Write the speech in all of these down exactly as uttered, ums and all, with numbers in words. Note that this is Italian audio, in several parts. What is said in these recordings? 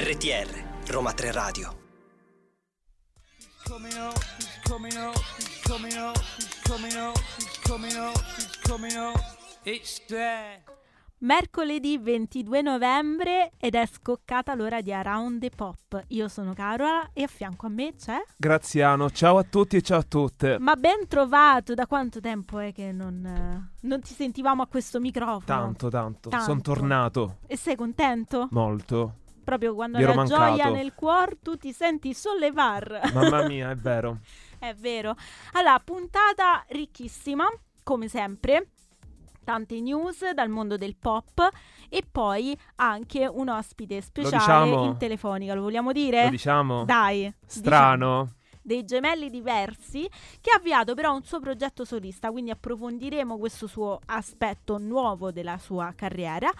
R T R Roma tre Radio. Mercoledì ventidue novembre ed è scoccata l'ora di Around the Pop. Io sono Carola e a fianco a me c'è Graziano. Ciao a tutti e ciao a tutte. Ma ben trovato, da quanto tempo è che non, non ti sentivamo a questo microfono? Tanto, tanto, tanto. Sono tornato. E sei contento? Molto. Proprio quando la mancato. Gioia nel cuore tu ti senti sollevar. Mamma mia, è vero. È vero. Allora, puntata ricchissima, come sempre. Tante news dal mondo del pop e poi anche un ospite speciale, diciamo, in telefonica, lo vogliamo dire? Lo diciamo? Dai. Strano. Diciamo, dei Gemelli Diversi, che ha avviato però un suo progetto solista, quindi approfondiremo questo suo aspetto nuovo della sua carriera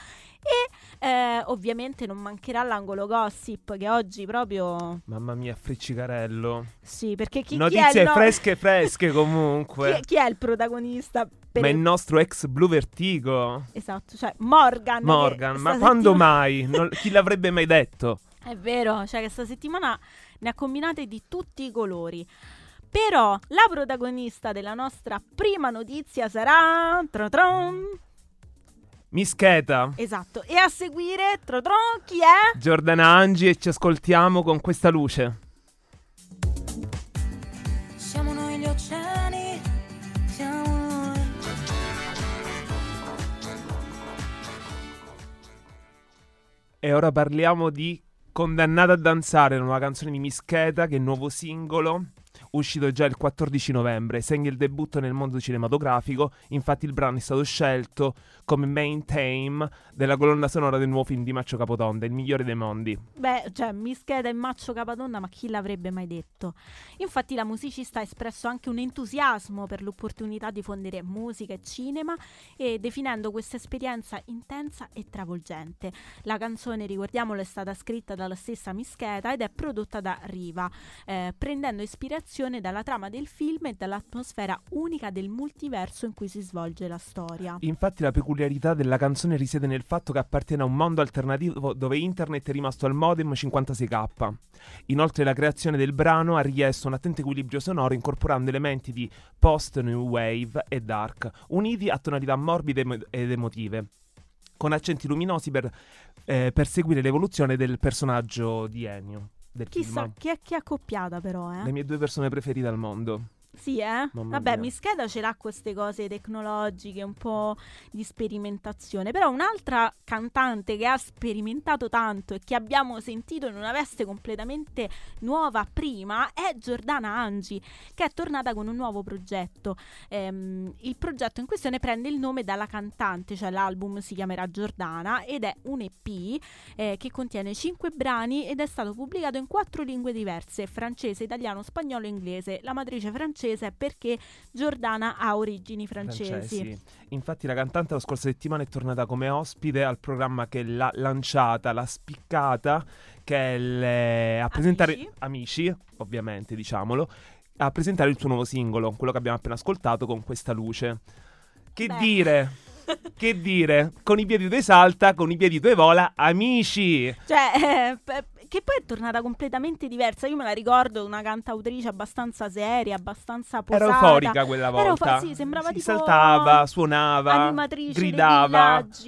e eh, ovviamente non mancherà l'angolo gossip che oggi proprio... Mamma mia, friccicarello. Sì, perché chi, notizie chi è? Notizie fresche fresche comunque. chi, chi è il protagonista? Ma il nostro ex Blu Vertigo. Esatto, cioè Morgan Morgan, ma settimana... quando mai? Non... Chi l'avrebbe mai detto? È vero, cioè che sta settimana ne ha combinate di tutti i colori. Però la protagonista della nostra prima notizia sarà... Trotron. Mischèta. Esatto, e a seguire, Trotron, chi è? Giordana Angi, e ci ascoltiamo con questa luce. Siamo noi gli oceani, siamo e ora parliamo di Condannata a danzare, una nuova canzone di Mischèta, che è il nuovo singolo uscito già il quattordici novembre, segna il debutto nel mondo cinematografico. Infatti il brano è stato scelto come main theme della colonna sonora del nuovo film di Maccio Capatonda, Il migliore dei mondi. Beh, cioè Mischèta e Maccio Capatonda, ma chi l'avrebbe mai detto? Infatti la musicista ha espresso anche un entusiasmo per l'opportunità di fondere musica e cinema, e definendo questa esperienza intensa e travolgente. La canzone, ricordiamolo, è stata scritta dalla stessa Mischèta ed è prodotta da Riva, eh, prendendo ispirazione dalla trama del film e dall'atmosfera unica del multiverso in cui si svolge la storia. Infatti la peculiarità della canzone risiede nel fatto che appartiene a un mondo alternativo dove internet è rimasto al modem cinquantasei k. Inoltre la creazione del brano ha richiesto un attento equilibrio sonoro, incorporando elementi di post, new wave e dark, uniti a tonalità morbide ed emotive, con accenti luminosi per eh, perseguire l'evoluzione del personaggio di Ennio. Chissà chi è, chi è accoppiata però, eh? Le mie due persone preferite al mondo. Sì, eh? Mamma Vabbè, mia. Mischèta ce l'ha queste cose tecnologiche, un po' di sperimentazione. Però un'altra cantante che ha sperimentato tanto e che abbiamo sentito in una veste completamente nuova prima è Giordana Angi, che è tornata con un nuovo progetto. Ehm, il progetto in questione prende il nome dalla cantante, cioè l'album si chiamerà Giordana ed è un E P eh, che contiene cinque brani ed è stato pubblicato in quattro lingue diverse: francese, italiano, spagnolo e inglese. La matrice francese perché Giordana ha origini francesi. francesi. Infatti la cantante la scorsa settimana è tornata come ospite al programma che l'ha lanciata, l'ha spiccata, che è le... a presentare Amici. Amici, ovviamente, diciamolo, a presentare il suo nuovo singolo, quello che abbiamo appena ascoltato, Con questa luce. Che Beh. dire? Che dire? Con i piedi due salta, con i piedi due vola, Amici! Cioè... Eh, pe- che poi è tornata completamente diversa. Io me la ricordo una cantautrice abbastanza seria, abbastanza posata. Era euforica quella volta. Era fa- sì, sembrava si tipo... saltava, suonava, animatrice, gridava, dei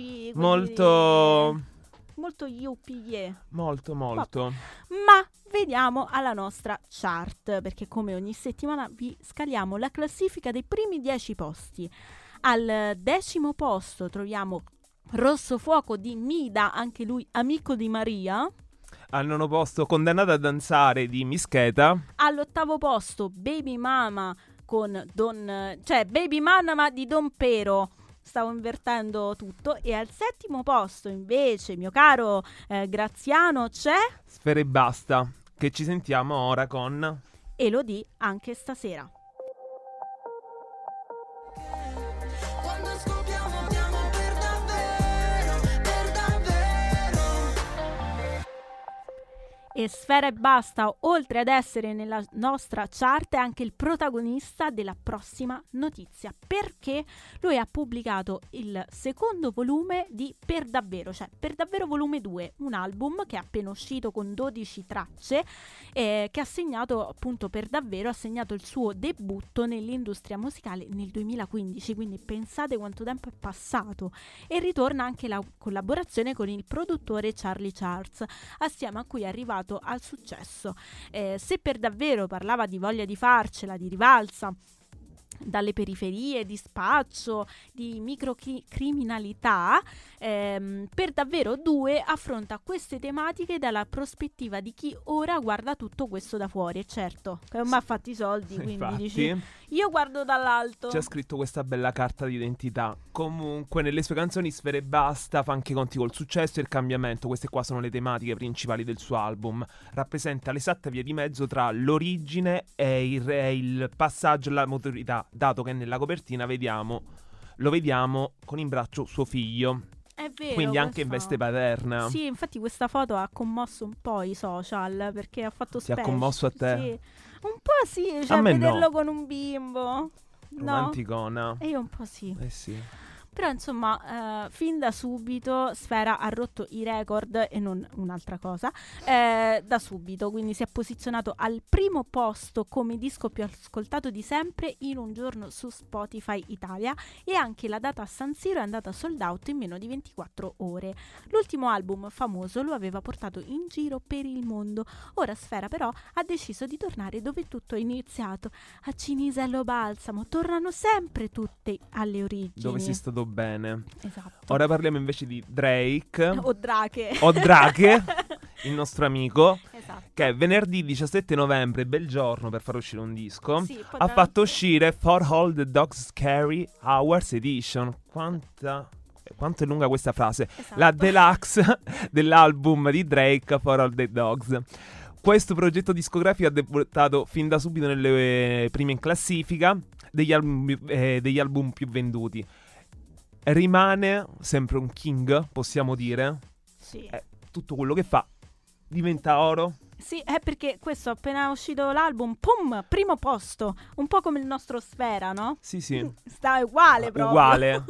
villaggi, molto... Quindi... molto yuppie. Molto, molto. Ma vediamo alla nostra chart, perché come ogni settimana vi scaliamo la classifica dei primi dieci posti. Al decimo posto troviamo Rosso Fuoco di Mida, anche lui amico di Maria. Al nono posto Condannata a danzare di Mischèta. All'ottavo posto Baby Mama con Don... cioè Baby Mama di Don Pero. Stavo invertendo tutto. E al settimo posto invece, mio caro eh, Graziano, c'è... Sfera Ebbasta, che ci sentiamo ora con... Elodie, anche stasera. e Sfera Ebbasta, oltre ad essere nella nostra chart, è anche il protagonista della prossima notizia, perché lui ha pubblicato il secondo volume di Per Davvero, cioè Per Davvero volume due, un album che è appena uscito con dodici tracce, eh, che ha segnato appunto Per Davvero, ha segnato il suo debutto nell'industria musicale nel duemilaquindici, quindi pensate quanto tempo è passato, e ritorna anche la collaborazione con il produttore Charlie Charles, assieme a cui è arrivato al successo. Eh, se Per Davvero parlava di voglia di farcela, di rivalsa dalle periferie, di spaccio, di microcriminalità, ehm, Per Davvero due affronta queste tematiche dalla prospettiva di chi ora guarda tutto questo da fuori. E certo, ma ha fatti i soldi, quindi infatti, dici io guardo dall'alto. C'è scritto questa bella carta d'identità. Comunque nelle sue canzoni Sfera Ebbasta fa anche conti col successo e il cambiamento. Queste qua sono le tematiche principali del suo album. Rappresenta l'esatta via di mezzo tra l'origine e il, e il passaggio alla maturità, dato che nella copertina vediamo, lo vediamo con in braccio suo figlio. È vero, quindi anche in veste paterna. Sì, infatti questa foto ha commosso un po' i social, perché ha fatto specie. Ti ha commosso a te? Sì. Un po' sì, cioè vederlo no. con un bimbo. Un'anticona. No. E io un po' sì. Eh sì. Però insomma, eh, fin da subito Sfera ha rotto i record e non un'altra cosa, eh, da subito, quindi si è posizionato al primo posto come disco più ascoltato di sempre in un giorno su Spotify Italia, e anche la data a San Siro è andata sold out in meno di ventiquattro ore. L'ultimo album famoso lo aveva portato in giro per il mondo. Ora Sfera però ha deciso di tornare dove tutto è iniziato, a Cinisello Balsamo. Tornano sempre tutte alle origini, dove si sta bene. Esatto. Ora parliamo invece di Drake o Drake o Drake il nostro amico, esatto, che venerdì diciassette novembre, bel giorno per far uscire un disco, sì, ha fatto uscire For All The Dogs Scary Hours Edition. Quanta Quanto è lunga questa frase, esatto. La deluxe dell'album di Drake For All The Dogs. Questo progetto discografico ha debuttato fin da subito nelle eh, prime in classifica degli album, eh, degli album più venduti. Rimane sempre un king, possiamo dire. Sì. Eh, tutto quello che fa diventa oro. Sì, è perché questo, appena uscito l'album, pum, primo posto, un po' come il nostro Sfera, no? Sì, sì. Sta uguale proprio. Uguale.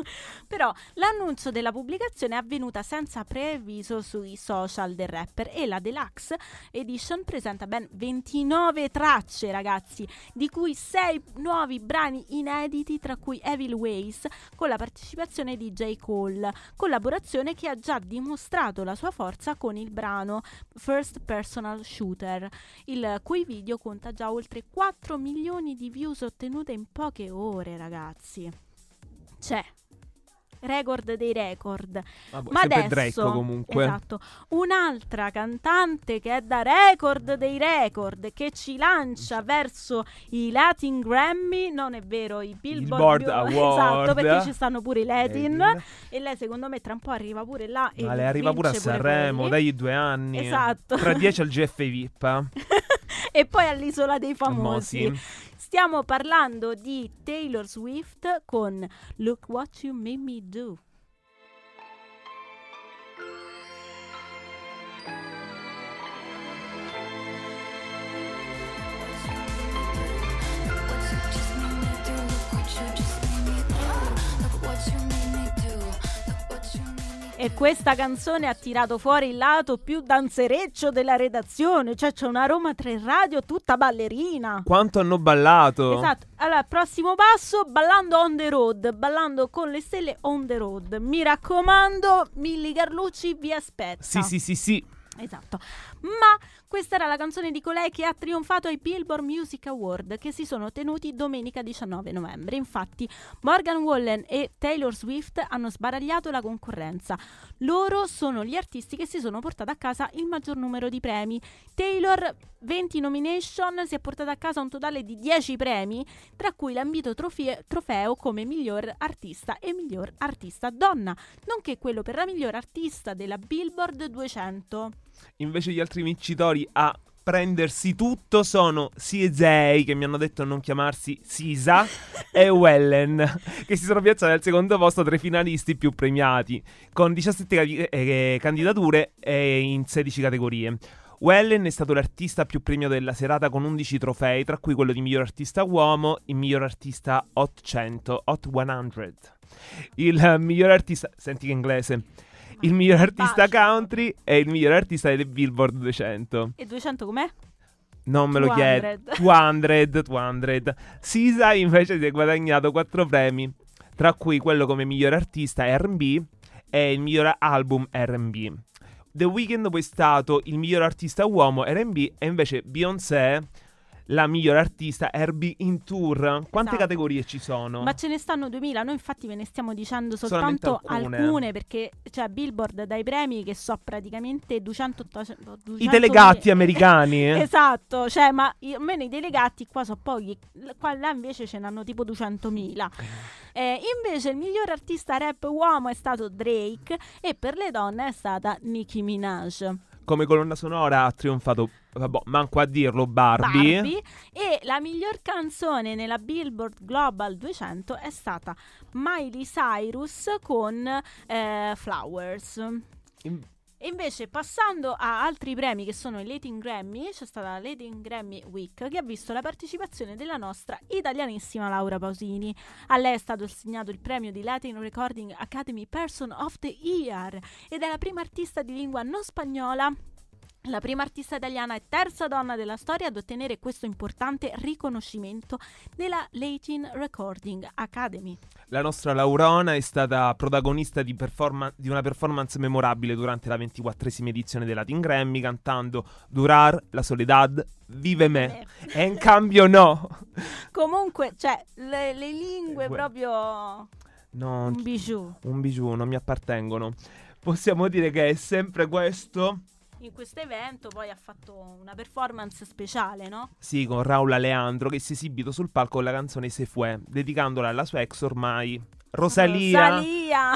Però l'annuncio della pubblicazione è avvenuta senza preavviso sui social del rapper, e la Deluxe Edition presenta ben ventinove tracce, ragazzi, di cui sei nuovi brani inediti, tra cui Evil Ways, con la partecipazione di J. Cole, collaborazione che ha già dimostrato la sua forza con il brano First Personal Show, il cui video conta già oltre quattro milioni di views ottenute in poche ore, ragazzi. C'è record dei record. Ah, boh, ma adesso Drake, comunque. Esatto, un'altra cantante che è da record dei record, che ci lancia verso i Latin Grammy, non è vero, i Billboard, Billboard Award. Esatto, perché ci stanno pure i Latin, Latin. E lei secondo me tra un po' arriva pure là, e ma lei arriva pure a Sanremo, dagli due anni. Esatto. Tra dieci al G F V I P e poi all'Isola dei Famosi. Famosi. Stiamo parlando di Taylor Swift con Look What You Made Me Do. E questa canzone ha tirato fuori il lato più danzereccio della redazione, cioè c'è una Roma tre Radio tutta ballerina. Quanto hanno ballato! Esatto, allora prossimo passo, ballando on the road, ballando con le stelle on the road. Mi raccomando, Milli Carlucci vi aspetta. Sì, sì, sì, sì. Esatto, ma questa era la canzone di colei che ha trionfato ai Billboard Music Award, che si sono tenuti domenica diciannove novembre. Infatti Morgan Wallen e Taylor Swift hanno sbaragliato la concorrenza. Loro sono gli artisti che si sono portati a casa il maggior numero di premi. Taylor, venti nomination, si è portata a casa un totale di dieci premi, tra cui l'ambito trofie- trofeo come miglior artista e miglior artista donna, nonché quello per la miglior artista della Billboard duecento. Invece gli altri vincitori a prendersi tutto sono S Z A, che mi hanno detto non chiamarsi S Z A, e Wellen, che si sono piazzati al secondo posto tra i finalisti più premiati, con diciassette eh, candidature eh, in sedici categorie. Wellen è stato l'artista più premiato della serata con undici trofei, tra cui quello di miglior artista uomo e miglior artista Hot cento, Hot cento. Il miglior artista, senti che inglese, il miglior artista country e il miglior artista del Billboard duecento. E duecento com'è? Non me lo chiedo. duecento, duecento. S Z A invece si è guadagnato quattro premi, tra cui quello come miglior artista erre e bi e il miglior album erre e bi. The Weeknd poi è stato il miglior artista uomo erre e bi e invece Beyoncé la miglior artista erre e bi in tour. Quante esatto. categorie ci sono? Ma ce ne stanno duemila, noi infatti ve ne stiamo dicendo soltanto alcune. alcune perché cioè Billboard dai premi che so praticamente duecento, ottocento, duecento i delegati mila. Americani. Esatto, cioè ma io, almeno i delegati qua sono pochi, qua là invece ce n'hanno tipo duecentomila. Eh, invece il miglior artista rap uomo è stato Drake e per le donne è stata Nicki Minaj. Come colonna sonora ha trionfato, vabbè, manco a dirlo, Barbie. Barbie. E la miglior canzone nella Billboard Global duecento è stata Miley Cyrus con eh, Flowers. In... Invece passando a altri premi che sono i Latin Grammy, c'è stata la Latin Grammy Week che ha visto la partecipazione della nostra italianissima Laura Pausini. A lei è stato assegnato il premio di Latin Recording Academy Person of the Year ed è la prima artista di lingua non spagnola, la prima artista italiana e terza donna della storia ad ottenere questo importante riconoscimento nella Latin Recording Academy. La nostra Laurona è stata protagonista di, performa- di una performance memorabile durante la ventiquattresima edizione della Latin Grammy, cantando Durar, La Soledad, Vive Me, e in cambio no. Comunque, cioè, le, le lingue eh, proprio... No, un bijou. Un bijou, non mi appartengono. Possiamo dire che è sempre questo... In questo evento poi ha fatto una performance speciale, no? Sì, con Raúl Alejandro che si è esibito sul palco con la canzone Se Fue, dedicandola alla sua ex ormai, Rosalia. Rosalia.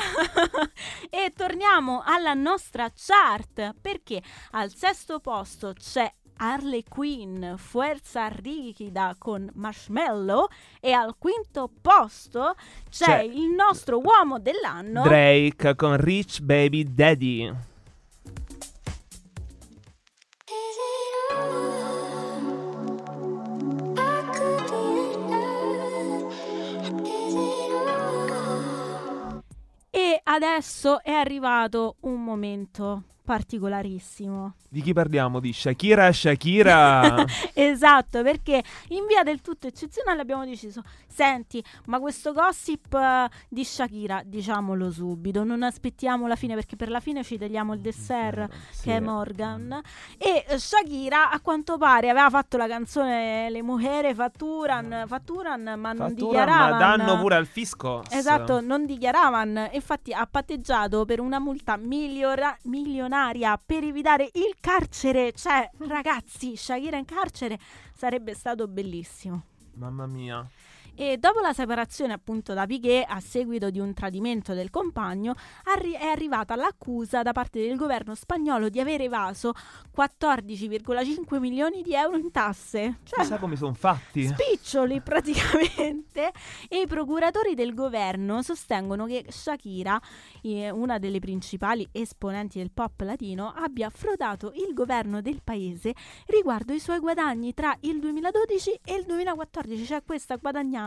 E torniamo alla nostra chart, perché al sesto posto c'è Harley Quinn, Fuerza Rigida con Marshmello, e al quinto posto c'è, c'è il nostro uomo dell'anno Drake con Rich Baby Daddy. Adesso è arrivato un momento particolarissimo. Di chi parliamo? Di Shakira Shakira! Esatto, perché in via del tutto eccezionale abbiamo deciso: senti, ma questo gossip uh, di Shakira, diciamolo subito, non aspettiamo la fine, perché per la fine ci tagliamo il dessert, sì, che è Morgan. E uh, Shakira a quanto pare aveva fatto la canzone Le Mujeres Faturan, Faturan ma Faturan, non dichiaravano, ma danno pure al fisco. Esatto, non dichiaravano. Infatti ha patteggiato per una multa miliora, milionaria per evitare il carcere. Cioè ragazzi, Shakira in carcere sarebbe stato bellissimo. Mamma mia. E dopo la separazione appunto da Piqué, a seguito di un tradimento del compagno, arri- è arrivata l'accusa da parte del governo spagnolo di aver evaso quattordici virgola cinque milioni di euro in tasse. Cioè, chissà come sono fatti. Spiccioli praticamente. E i procuratori del governo sostengono che Shakira, eh, una delle principali esponenti del pop latino, abbia frodato il governo del paese riguardo i suoi guadagni tra il duemiladodici e il duemilaquattordici. Cioè questa guadagnata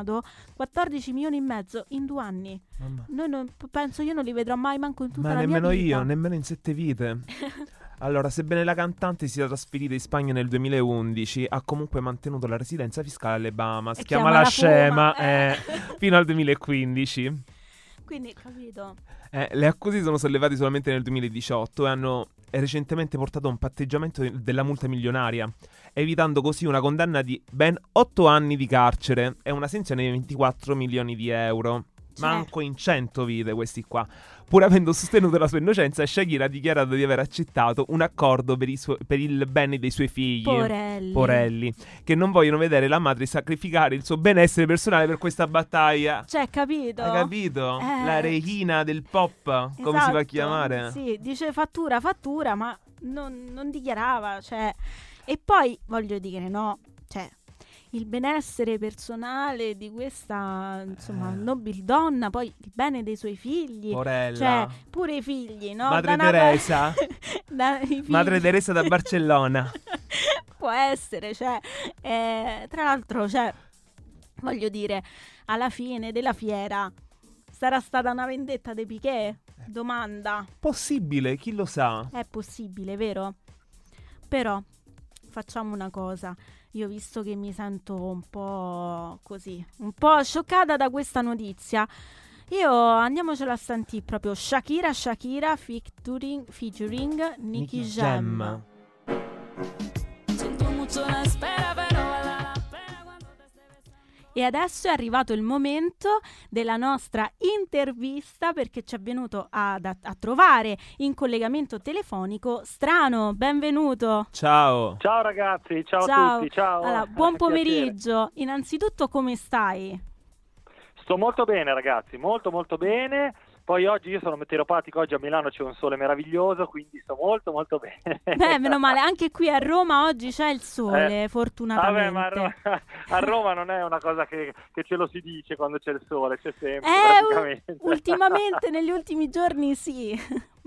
quattordici milioni e mezzo in due anni. Noi non, penso io non li vedrò mai manco in tutta Ma la mia vita. Ma nemmeno io, nemmeno in sette vite. Allora, sebbene la cantante sia trasferita in Spagna nel duemilaundici, ha comunque mantenuto la residenza fiscale alle Bahamas. Si chiama la scema eh. eh, fino al duemilaquindici. Quindi, capito. Eh, le accuse sono sollevate solamente nel duemiladiciotto e hanno recentemente portato a un patteggiamento de- della multa milionaria, evitando così una condanna di ben otto anni di carcere e una sanzione di ventiquattro milioni di euro. Certo. Manco in cento vite questi qua. Pur avendo sostenuto la sua innocenza, Shakira ha dichiarato di aver accettato un accordo per, i su- per il bene dei suoi figli Porelli. Porelli che non vogliono vedere la madre sacrificare il suo benessere personale per questa battaglia. Cioè, capito? Hai capito? Eh. La regina del pop, esatto. Come si fa a chiamare? Sì, dice fattura, fattura, ma non, non dichiarava, cioè. E poi, voglio dire, no, cioè il benessere personale di questa, insomma, eh. nobildonna, poi il bene dei suoi figli. Porella. Cioè, pure i figli, no? Madre da Teresa. da, Madre Teresa da Barcellona. Può essere, cioè, eh, tra l'altro, cioè, voglio dire, alla fine della fiera sarà stata una vendetta dei Piqué? Domanda. Possibile, chi lo sa? È possibile, vero? Però facciamo una cosa. Io, visto che mi sento un po' così, un po' scioccata da questa notizia, io andiamocela a sentire proprio Shakira Shakira featuring, featuring Nicky Jam. E adesso è arrivato il momento della nostra intervista, perché ci è venuto ad, a, a trovare in collegamento telefonico Strano. Benvenuto. Ciao. Ciao ragazzi, ciao, ciao. A tutti. Ciao. Allora, buon pomeriggio. Innanzitutto, come stai? Sto molto bene ragazzi, molto molto bene. Poi oggi io sono meteoropatico, oggi a Milano c'è un sole meraviglioso, quindi sto molto molto bene. Beh, meno male, anche qui a Roma oggi c'è il sole, eh, fortunatamente. Vabbè, ma a Roma, a Roma non è una cosa che, che ce lo si dice quando c'è il sole, c'è sempre, eh, praticamente. Ultimamente, negli ultimi giorni sì.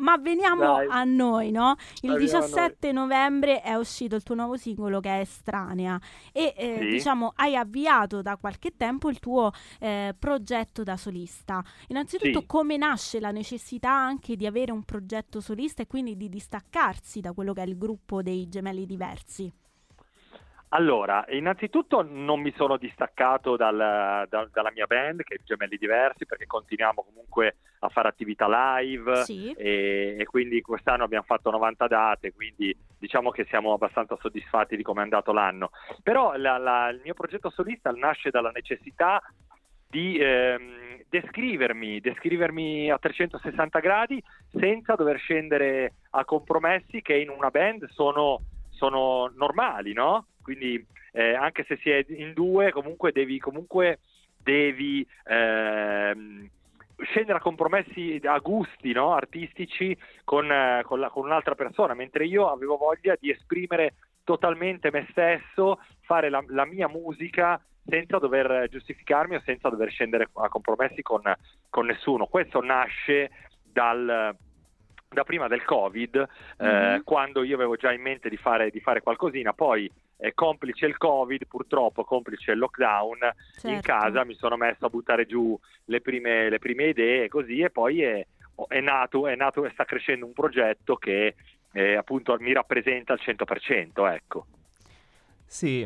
Ma veniamo Dai. a noi, no? Il veniamo diciassette novembre è uscito il tuo nuovo singolo, che è Estranea. E eh, sì. diciamo, hai avviato da qualche tempo il tuo eh, progetto da solista. Innanzitutto, sì. come nasce la necessità anche di avere un progetto solista e quindi di distaccarsi da quello che è il gruppo dei Gemelli Diversi? Allora, innanzitutto non mi sono distaccato dal, da, dalla mia band, che è Gemelli Diversi, perché continuiamo comunque a fare attività live, sì. e, e quindi quest'anno abbiamo fatto novanta date, quindi diciamo che siamo abbastanza soddisfatti di come è andato l'anno. Però la, la, il mio progetto solista nasce dalla necessità di ehm, descrivermi, descrivermi a trecentosessanta gradi senza dover scendere a compromessi che in una band sono, sono normali, no? Quindi eh, anche se si è in due, comunque devi comunque devi ehm, scendere a compromessi a gusti, no? Artistici con, eh, con, la, con un'altra persona, mentre io avevo voglia di esprimere totalmente me stesso, fare la, la mia musica senza dover giustificarmi o senza dover scendere a compromessi con, con nessuno. Questo nasce dal... da prima del Covid, mm-hmm. eh, quando io avevo già in mente di fare, di fare qualcosina, poi eh, complice il Covid, purtroppo complice il lockdown, certo. in casa mi sono messo a buttare giù le prime, le prime idee, così, e poi è, è nato, è nato e sta crescendo un progetto che eh, appunto mi rappresenta al cento per cento, ecco. Sì,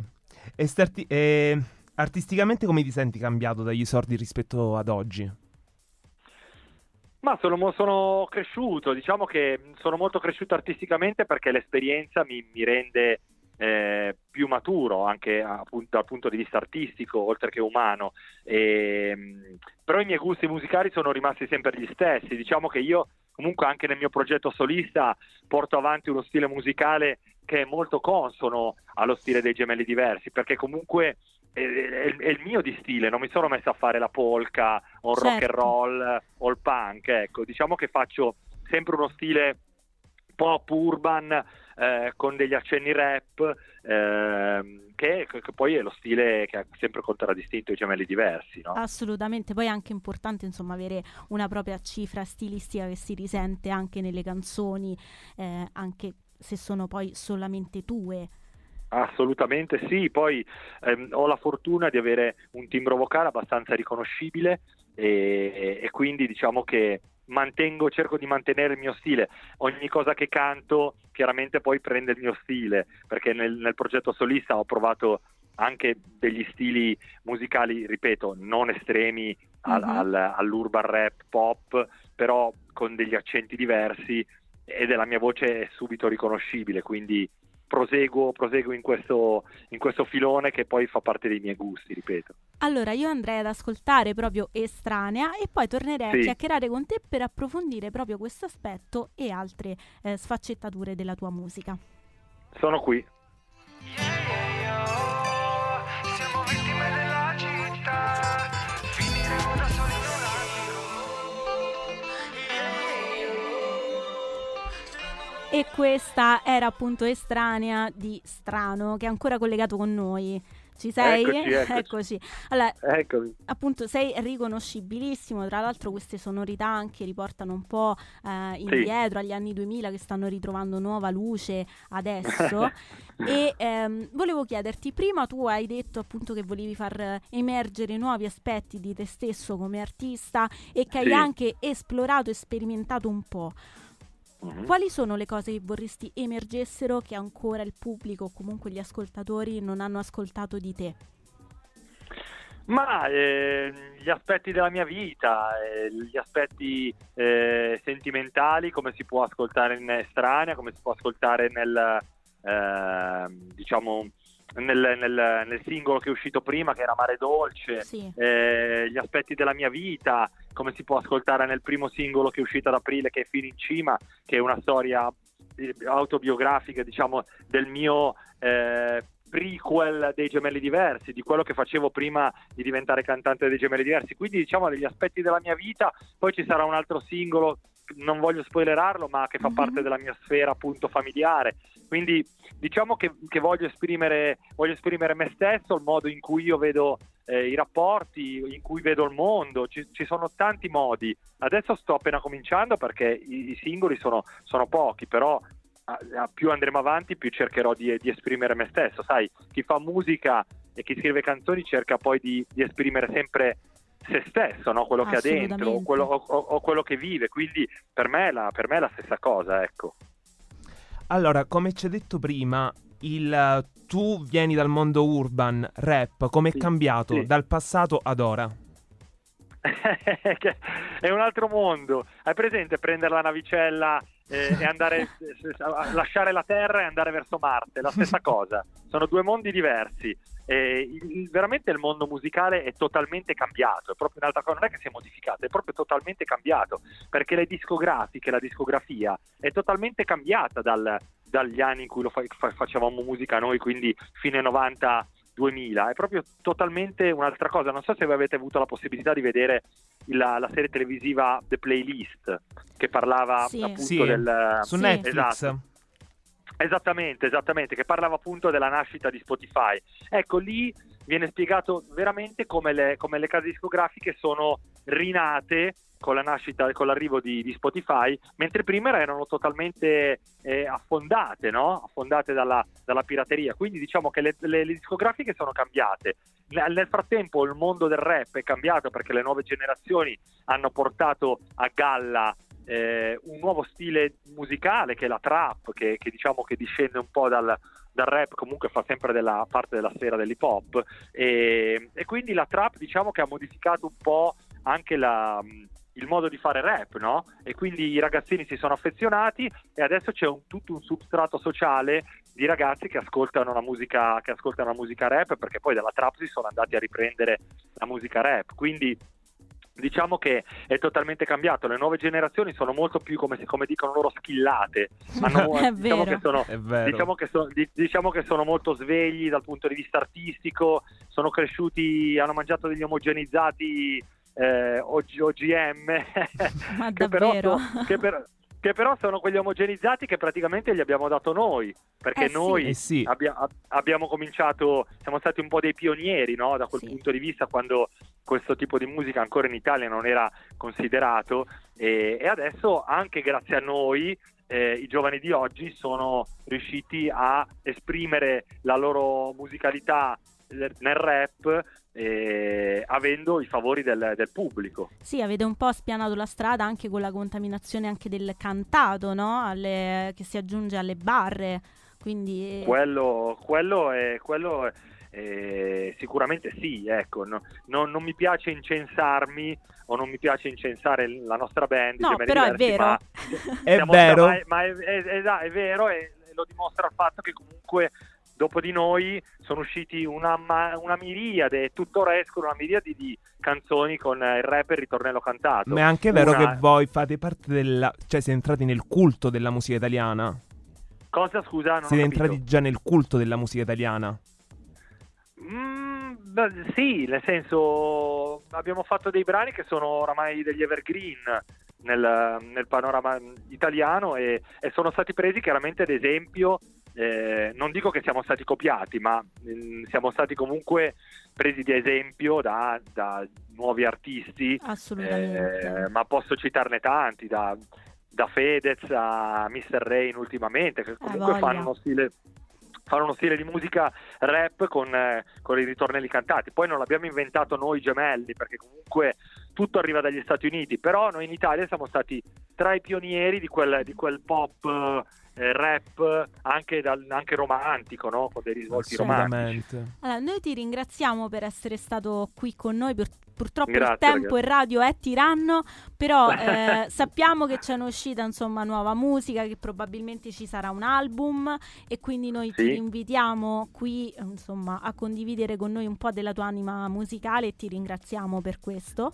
e starti- e artisticamente come ti senti cambiato dagli esordi rispetto ad oggi? Ma sono, sono cresciuto, diciamo che sono molto cresciuto artisticamente, perché l'esperienza mi, mi rende eh, più maturo anche appunto, dal punto di vista artistico oltre che umano, e, però i miei gusti musicali sono rimasti sempre gli stessi. Diciamo che io comunque anche nel mio progetto solista porto avanti uno stile musicale che è molto consono allo stile dei Gemelli Diversi, perché comunque è, è, è il mio di stile, non mi sono messo a fare la polka o il certo. rock and roll o il punk, ecco, diciamo che faccio sempre uno stile pop urban eh, con degli accenni rap eh, che, che poi è lo stile che ha sempre contraddistinto i Gemelli Diversi, no? Assolutamente, poi è anche importante insomma avere una propria cifra stilistica che si risente anche nelle canzoni, eh, anche se sono poi solamente tue. Assolutamente sì, poi ehm, ho la fortuna di avere un timbro vocale abbastanza riconoscibile e, e quindi diciamo che mantengo, cerco di mantenere il mio stile. Ogni cosa che canto chiaramente poi prende il mio stile, perché nel, nel progetto solista ho provato anche degli stili musicali, ripeto, non estremi al, mm-hmm. al, all'urban rap pop, però con degli accenti diversi e della mia voce è subito riconoscibile, quindi proseguo, proseguo in questo, in questo filone che poi fa parte dei miei gusti, ripeto. Allora io andrei ad ascoltare proprio Estranea e poi tornerei sì. a chiacchierare con te per approfondire proprio questo aspetto e altre eh, sfaccettature della tua musica. Sono qui. E questa era appunto Estranea di Strano, che è ancora collegato con noi. Ci sei? Eccoci, eccoci. eccoci. Allora, Eccomi. Appunto, sei riconoscibilissimo. Tra l'altro queste sonorità anche riportano un po' eh, indietro, sì, agli anni duemila, che stanno ritrovando nuova luce adesso. E ehm, volevo chiederti, prima tu hai detto appunto che volevi far emergere nuovi aspetti di te stesso come artista e che sì, hai anche esplorato e sperimentato un po'. Quali sono le cose che vorresti emergessero che ancora il pubblico o comunque gli ascoltatori non hanno ascoltato di te? Ma eh, gli aspetti della mia vita, eh, gli aspetti eh, sentimentali, come si può ascoltare in Estranea, come si può ascoltare nel eh, diciamo nel, nel, nel singolo che è uscito prima, che era Mare Dolce, sì, eh, gli aspetti della mia vita, come si può ascoltare nel primo singolo che è uscito ad aprile, che è Fino in Cima, che è una storia autobiografica, diciamo, del mio eh, prequel dei Gemelli Diversi, di quello che facevo prima di diventare cantante dei Gemelli Diversi. Quindi, diciamo, degli aspetti della mia vita. Poi ci sarà un altro singolo, non voglio spoilerarlo, ma che fa mm-hmm. parte della mia sfera appunto familiare. Quindi diciamo che, che voglio esprimere voglio esprimere me stesso, il modo in cui io vedo eh, i rapporti, in cui vedo il mondo. Ci, ci sono tanti modi. Adesso sto appena cominciando perché i, i singoli sono, sono pochi, però a, a più andremo avanti più cercherò di, di esprimere me stesso. Sai, chi fa musica e chi scrive canzoni cerca poi di, di esprimere sempre se stesso, no? Quello che ha dentro o quello, o, o quello che vive, quindi per me, la, per me è la stessa cosa, ecco. Allora, come ci hai detto prima, il tu vieni dal mondo urban, rap, come è sì, cambiato sì. dal passato ad ora? È un altro mondo. Hai presente prendere la navicella eh, e andare lasciare la terra e andare verso Marte? La stessa cosa, sono due mondi diversi. Eh, il, veramente il mondo musicale è totalmente cambiato, è proprio un'altra cosa, non è che si è modificato, è proprio totalmente cambiato, perché le discografiche, la discografia è totalmente cambiata dal, dagli anni in cui lo fa, fa, facevamo musica noi, quindi fine novanta duemila, è proprio totalmente un'altra cosa. Non so se voi avete avuto la possibilità di vedere la, la serie televisiva The Playlist, che parlava sì. appunto sì. del su Netflix. Esatto. Esattamente, esattamente, che parlava appunto della nascita di Spotify. Ecco, lì viene spiegato veramente come le, come le case discografiche sono rinate con la nascita, con l'arrivo di, di Spotify, mentre prima erano totalmente eh, affondate, no? Affondate dalla, dalla pirateria. Quindi diciamo che le, le, le discografiche sono cambiate. Nel frattempo il mondo del rap è cambiato perché le nuove generazioni hanno portato a galla Eh, un nuovo stile musicale che è la trap, che, che diciamo che discende un po' dal, dal rap, comunque fa sempre della parte della sfera dell'hip hop, e, e quindi la trap diciamo che ha modificato un po' anche la, il modo di fare rap, no? E quindi i ragazzini si sono affezionati e adesso c'è un, tutto un substrato sociale di ragazzi che ascoltano la musica che ascoltano la musica rap, perché poi dalla trap si sono andati a riprendere la musica rap. Quindi diciamo che è totalmente cambiato. Le nuove generazioni sono molto più, come, come dicono loro, schillate. Hanno, è diciamo, vero. Che sono, è vero. Diciamo, che so, diciamo che sono molto svegli dal punto di vista artistico, sono cresciuti, hanno mangiato degli omogenizzati eh, O G M. Ma che davvero? Però, che, per, che però sono quegli omogenizzati che praticamente gli abbiamo dato noi, perché eh noi sì. abbia, abbiamo cominciato, siamo stati un po' dei pionieri, no? Da quel sì. punto di vista, quando questo tipo di musica ancora in Italia non era considerato, e, e adesso anche grazie a noi eh, i giovani di oggi sono riusciti a esprimere la loro musicalità nel rap, eh, avendo i favori del, del pubblico. Sì, avete un po' spianato la strada anche con la contaminazione anche del cantato, no? Alle, che si aggiunge alle barre, quindi quello quello è quello è... Eh, sicuramente sì, ecco, no, no, non mi piace incensarmi o non mi piace incensare la nostra band, no, però diversi, è vero, ma è vero, ma, ma è, è, è, è vero, e lo dimostra il fatto che comunque dopo di noi sono usciti una, una miriade, tuttora escono una miriade di canzoni con il rap e il ritornello cantato. Ma è anche vero una... che voi fate parte della, cioè siete entrati nel culto della musica italiana. Cosa, scusa? Non siete entrati già nel culto della musica italiana? Mm, beh, sì, nel senso, abbiamo fatto dei brani che sono oramai degli evergreen nel, nel panorama italiano e, e sono stati presi chiaramente ad esempio eh, non dico che siamo stati copiati, ma mh, siamo stati comunque presi di esempio da, da nuovi artisti, assolutamente, eh, ma posso citarne tanti, da, da Fedez a mister Rain ultimamente, che comunque fanno uno stile... fare uno stile di musica rap con, eh, con i ritornelli cantati. Poi non l'abbiamo inventato noi gemelli, perché comunque tutto arriva dagli Stati Uniti, però noi in Italia siamo stati tra i pionieri di quel, di quel pop eh, rap anche, dal, anche romantico, no? Con dei risvolti romantici. Allora, noi ti ringraziamo per essere stato qui con noi. Purtroppo Grazie, il tempo ragazzi. in radio è tiranno, però eh, sappiamo che c'è un'uscita, insomma, nuova musica, che probabilmente ci sarà un album, e quindi noi sì. ti invitiamo qui, insomma, a condividere con noi un po' della tua anima musicale, e ti ringraziamo per questo.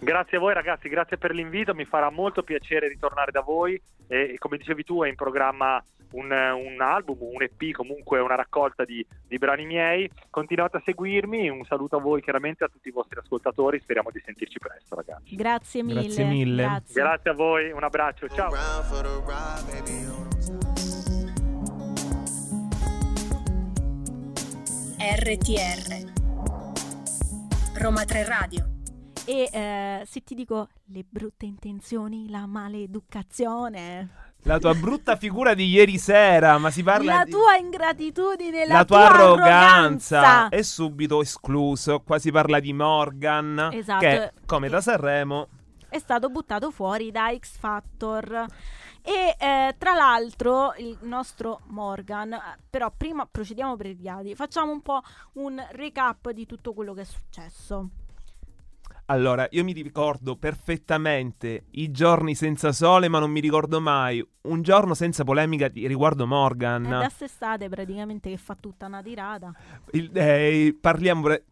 Grazie a voi ragazzi, grazie per l'invito, mi farà molto piacere ritornare da voi, e come dicevi tu è in programma un, un album, un E P, comunque una raccolta di, di brani miei. Continuate a seguirmi, un saluto a voi chiaramente, a tutti i vostri ascoltatori, speriamo di sentirci presto ragazzi. Grazie mille. Grazie mille. Grazie, grazie a voi, un abbraccio, ciao. R T R Roma tre Radio. E eh, se ti dico le brutte intenzioni, la maleducazione... La tua brutta figura di ieri sera, ma si parla la di... tua ingratitudine, la, la tua, tua arroganza. arroganza è subito escluso. Qua si parla di Morgan, esatto, che come da Sanremo è stato buttato fuori da X Factor. E eh, tra l'altro il nostro Morgan, però prima procediamo per i gradi, facciamo un po' un recap di tutto quello che è successo. Allora, io mi ricordo perfettamente i giorni senza sole, ma non mi ricordo mai un giorno senza polemica di, riguardo Morgan. È da quest'estate praticamente che fa tutta una tirata. Il, eh, parliamo... Pre-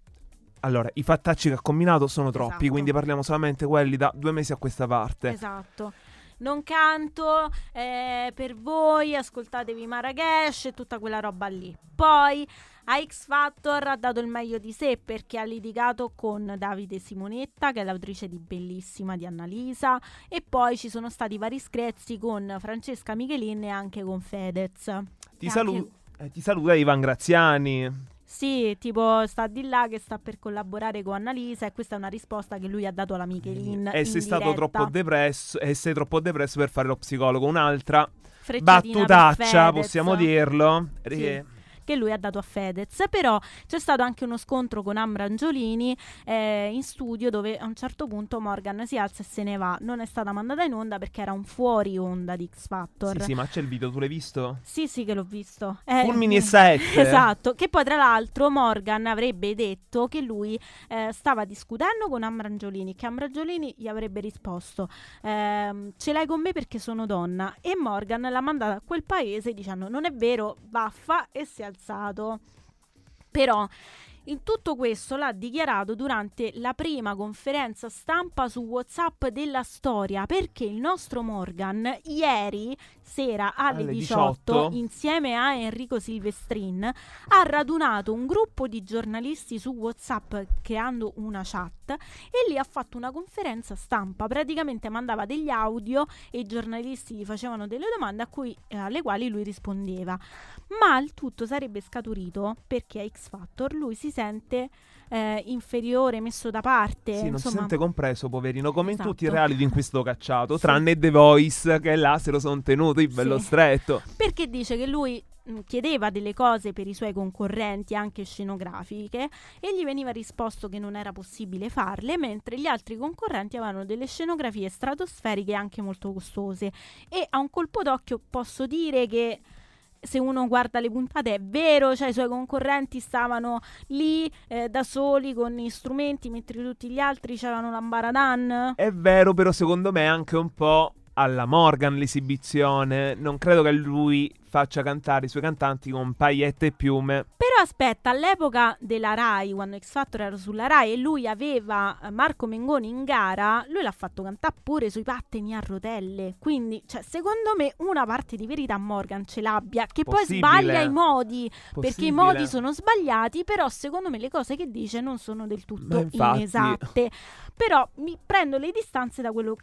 allora, i fattacci che ha combinato sono troppi, esatto, quindi parliamo solamente quelli da due mesi a questa parte. Esatto. Non canto, eh, per voi, ascoltatevi Marrakesh e tutta quella roba lì. Poi... A X Factor ha dato il meglio di sé perché ha litigato con Davide Simonetta, che è l'autrice di Bellissima di Annalisa, e poi ci sono stati vari screzi con Francesca Michelin e anche con Fedez. Ti, salu- anche... Eh, ti saluta Ivan Graziani. Sì, tipo sta di là che sta per collaborare con Annalisa, e questa è una risposta che lui ha dato alla Michelin. E sei stato troppo depresso, e sei troppo depresso per fare lo psicologo. Un'altra battutaccia, possiamo dirlo. Perché... Sì, che lui ha dato a Fedez. Però c'è stato anche uno scontro con Ambra Angiolini eh, in studio, dove a un certo punto Morgan si alza e se ne va. Non è stata mandata in onda perché era un fuori onda di X Factor. Sì, sì, ma c'è il video, tu l'hai visto? Sì, sì, che l'ho visto. Eh, Fulmini e saette. Esatto, che poi tra l'altro Morgan avrebbe detto che lui eh, stava discutendo con Ambra Angiolini, che Ambra Angiolini gli avrebbe risposto ehm, ce l'hai con me perché sono donna, e Morgan l'ha mandata a quel paese dicendo non è vero, vaffa, e si alza. Però in tutto questo l'ha dichiarato durante la prima conferenza stampa su WhatsApp della storia, perché il nostro Morgan ieri sera alle, alle diciotto, diciotto insieme a Enrico Silvestrin ha radunato un gruppo di giornalisti su WhatsApp creando una chat, e lì ha fatto una conferenza stampa, praticamente mandava degli audio e i giornalisti gli facevano delle domande a cui, eh, alle quali lui rispondeva. Ma il tutto sarebbe scaturito perché a X Factor lui si sente eh, inferiore, messo da parte. Sì, insomma... non si sente compreso, poverino, come esatto, in tutti i reality in cui è stato cacciato, sì, tranne The Voice, che là se lo sono tenuto in bello sì. stretto. Perché dice che lui mh, chiedeva delle cose per i suoi concorrenti, anche scenografiche, e gli veniva risposto che non era possibile farle, mentre gli altri concorrenti avevano delle scenografie stratosferiche anche molto costose. E a un colpo d'occhio posso dire che se uno guarda le puntate è vero, cioè i suoi concorrenti stavano lì eh, da soli con gli strumenti, mentre tutti gli altri c'erano l'ambaradan. È vero, però secondo me è anche un po' alla Morgan l'esibizione. Non credo che lui faccia cantare i suoi cantanti con paillette e piume. Però aspetta, all'epoca della Rai, quando X Factor era sulla Rai e lui aveva Marco Mengoni in gara, lui l'ha fatto cantare pure sui pattini a rotelle. Quindi, cioè, secondo me una parte di verità Morgan ce l'abbia, che Possibile. poi sbaglia i modi, Possibile. perché i modi sono sbagliati, però secondo me le cose che dice non sono del tutto infatti... inesatte. Però mi prendo le distanze da quello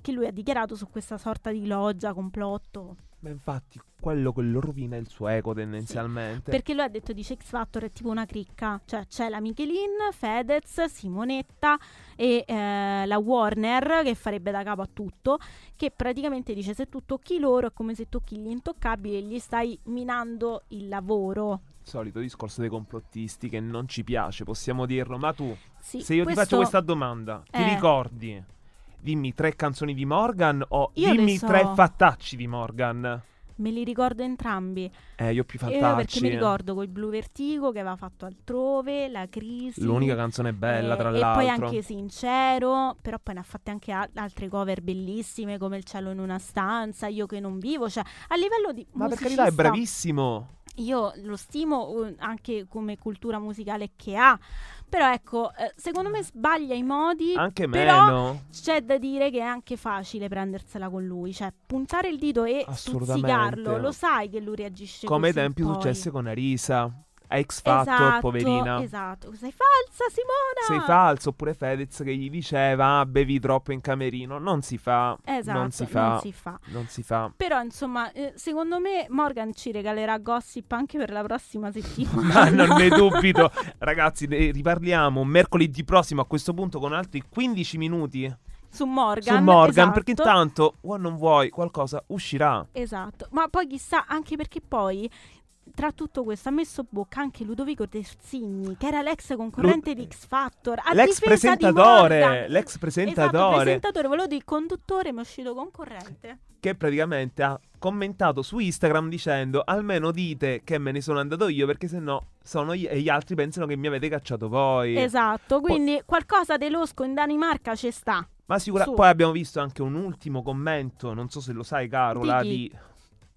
che lui ha dichiarato su questa sorta di loggia, complotto. Ma infatti quello che lo rovina è il suo ego tendenzialmente, sì, perché lui ha detto di X Factor è tipo una cricca, cioè c'è la Michelin, Fedez, Simonetta e eh, la Warner che farebbe da capo a tutto, che praticamente dice se tu tocchi loro è come se tocchi gli intoccabili e gli stai minando il lavoro. Solito discorso dei complottisti che non ci piace, possiamo dirlo, ma tu sì, se io questo... ti faccio questa domanda, eh. ti ricordi? Dimmi tre canzoni di Morgan o io dimmi so. tre fattacci di Morgan? Me li ricordo entrambi. Eh, io più fattacci. Eh, perché mi ricordo col Blu Vertigo che aveva fatto Altrove, La Crisi. L'unica canzone bella, eh, tra e l'altro. E poi anche Sincero, però poi ne ha fatte anche a- altre cover bellissime come Il cielo in una stanza, Io che non vivo, cioè a livello di ma musicista, per carità è bravissimo. Io lo stimo anche come cultura musicale che ha, però ecco, secondo me sbaglia i modi, anche però meno. C'è da dire che è anche facile prendersela con lui, cioè puntare il dito e stuzzicarlo, lo sai che lui reagisce come così. Come tempi successe con Arisa a X Factor, esatto, poverina. Esatto, sei falsa Simona, sei falso, oppure Fedez che gli diceva ah, bevi troppo in camerino, non si fa, esatto, non si fa, non si fa, non si fa. Però insomma, eh, secondo me Morgan ci regalerà gossip anche per la prossima settimana. Ma non ne dubito. Ragazzi, ne riparliamo mercoledì prossimo a questo punto con altri quindici minuti su Morgan, su Morgan, esatto. Perché intanto vuoi non vuoi qualcosa uscirà. Esatto, ma poi chissà, anche perché poi tra tutto questo ha messo bocca anche Ludovico Terzigni, che era l'ex concorrente Lu- di X Factor, a l'ex presentatore, di l'ex presentatore, esatto, presentatore, volevo dire conduttore, ma è uscito concorrente, che praticamente ha commentato su Instagram dicendo almeno dite che me ne sono andato io, perché sennò sono gli, e gli altri pensano che mi avete cacciato voi. Esatto, quindi po- qualcosa dell'osco in Danimarca ci sta. Ma sicuramente poi abbiamo visto anche un ultimo commento, non so se lo sai Carola, di, di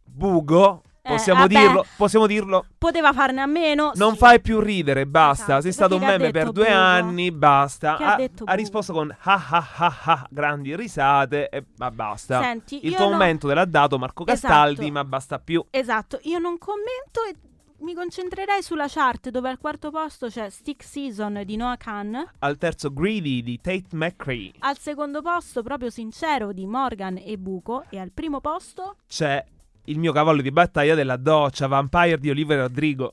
Bugo. Possiamo, eh, dirlo, possiamo dirlo. Poteva farne a meno. Non sì. fai più ridere, basta. Esatto, sei stato un meme per due Bugo. anni, basta. Ha, ha, ha risposto con ha, ha, ha, ha, grandi risate, e, ma basta. Senti, il commento non... te l'ha dato Marco Castaldi, esatto. ma basta più. Esatto, io non commento e mi concentrerei sulla chart, dove al quarto posto c'è Stick Season di Noah Khan. Al terzo Greedy di Tate McRae. Al secondo posto proprio Sincero di Morgan e Buco. E al primo posto c'è il mio cavallo di battaglia della doccia, Vampire di Oliver Rodrigo.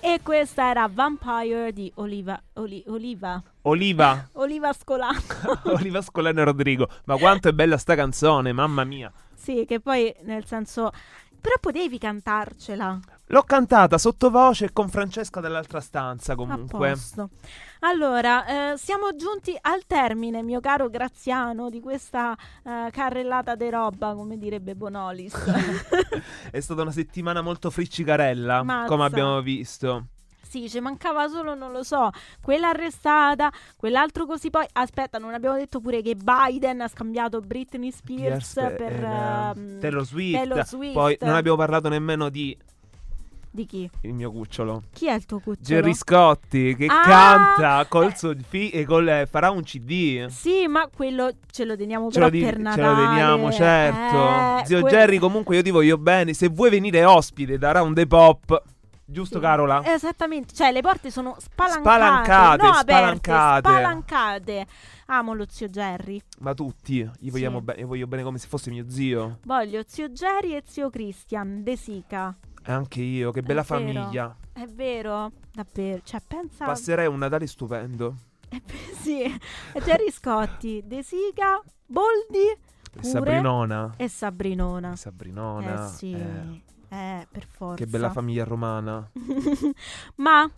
E questa era Vampire di Oliva Oli, Oliva Oliva Oliva Scolano Oliva Scolano e Rodrigo. Ma quanto è bella sta canzone, mamma mia. Sì, che poi nel senso, però potevi cantarcela. L'ho cantata sottovoce con Francesca dall'altra stanza comunque. A posto. Allora, eh, siamo giunti al termine, mio caro Graziano, di questa eh, carrellata de roba, come direbbe Bonolis. È stata una settimana molto friccicarella, Mazza. come abbiamo visto. Sì, ci mancava solo, non lo so, quella arrestata, quell'altro così poi... Aspetta, non abbiamo detto pure che Biden ha scambiato Britney Spears yes, per... Uh, Taylor Swift. Taylor Swift. Poi non abbiamo parlato nemmeno di... Di chi? Il mio cucciolo. Chi è il tuo cucciolo? Gerry Scotti, che ah, canta col eh. suo fi- e col, eh, farà un C D. Sì, ma quello ce lo teniamo ce però lo di- per Natale. Ce lo teniamo, certo. Eh, Zio que- Gerry, comunque io ti voglio bene. Se vuoi venire ospite da Around the Pop... Giusto, sì. Carola? Esattamente, cioè le porte sono spalancate, spalancate, no spalancate. Aperte, spalancate. Amo lo zio Gerry. Ma tutti, gli vogliamo sì. bene, voglio bene come se fosse mio zio. Voglio zio Gerry e zio Christian, De Sica. Anche io, che bella è famiglia. Vero, è vero, davvero, cioè pensa... Passerei un Natale stupendo. Sì, Gerry Scotti, De Sica, Boldi, pure. E Sabrinona. E Sabrinona. E Sabrinona. Eh sì... Eh. Eh, per forza. Che bella famiglia romana. Ma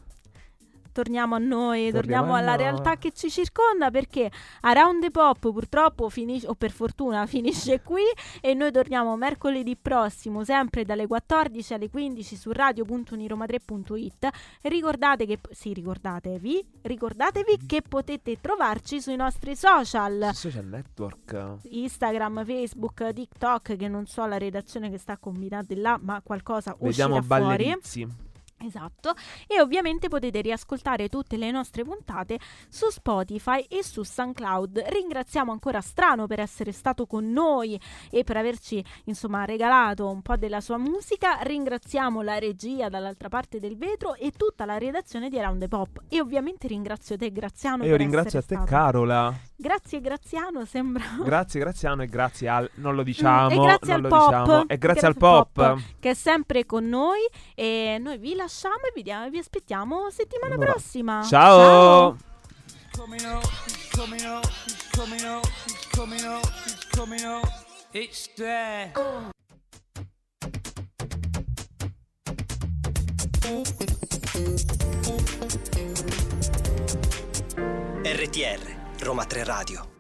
torniamo a noi, torniamo, torniamo alla no. realtà che ci circonda, perché Around the Pop purtroppo finisce, o per fortuna finisce qui, e noi torniamo mercoledì prossimo sempre dalle quattordici alle quindici su radio punto uniroma tre punto it. Ricordate che sì, ricordatevi, ricordatevi che potete trovarci sui nostri social, social network, Instagram, Facebook, TikTok, che non so la redazione che sta combinando là, ma qualcosa vediamo uscirà fuori. Vediamo ballerizzi. Esatto, e ovviamente potete riascoltare tutte le nostre puntate su Spotify e su SoundCloud. Ringraziamo ancora Strano per essere stato con noi e per averci, insomma, regalato un po' della sua musica. Ringraziamo la regia dall'altra parte del vetro e tutta la redazione di Around the Pop. E ovviamente ringrazio te, Graziano. E io ringrazio a te, stato. Carola. Grazie Graziano, sembra. Grazie Graziano e grazie al non lo diciamo, mm, e grazie non al lo pop, diciamo. E grazie, grazie al pop, pop che è sempre con noi, e noi vi lasciamo e vi, diamo, vi aspettiamo settimana allora. prossima. Ciao. Ciao. R T R Roma tre Radio.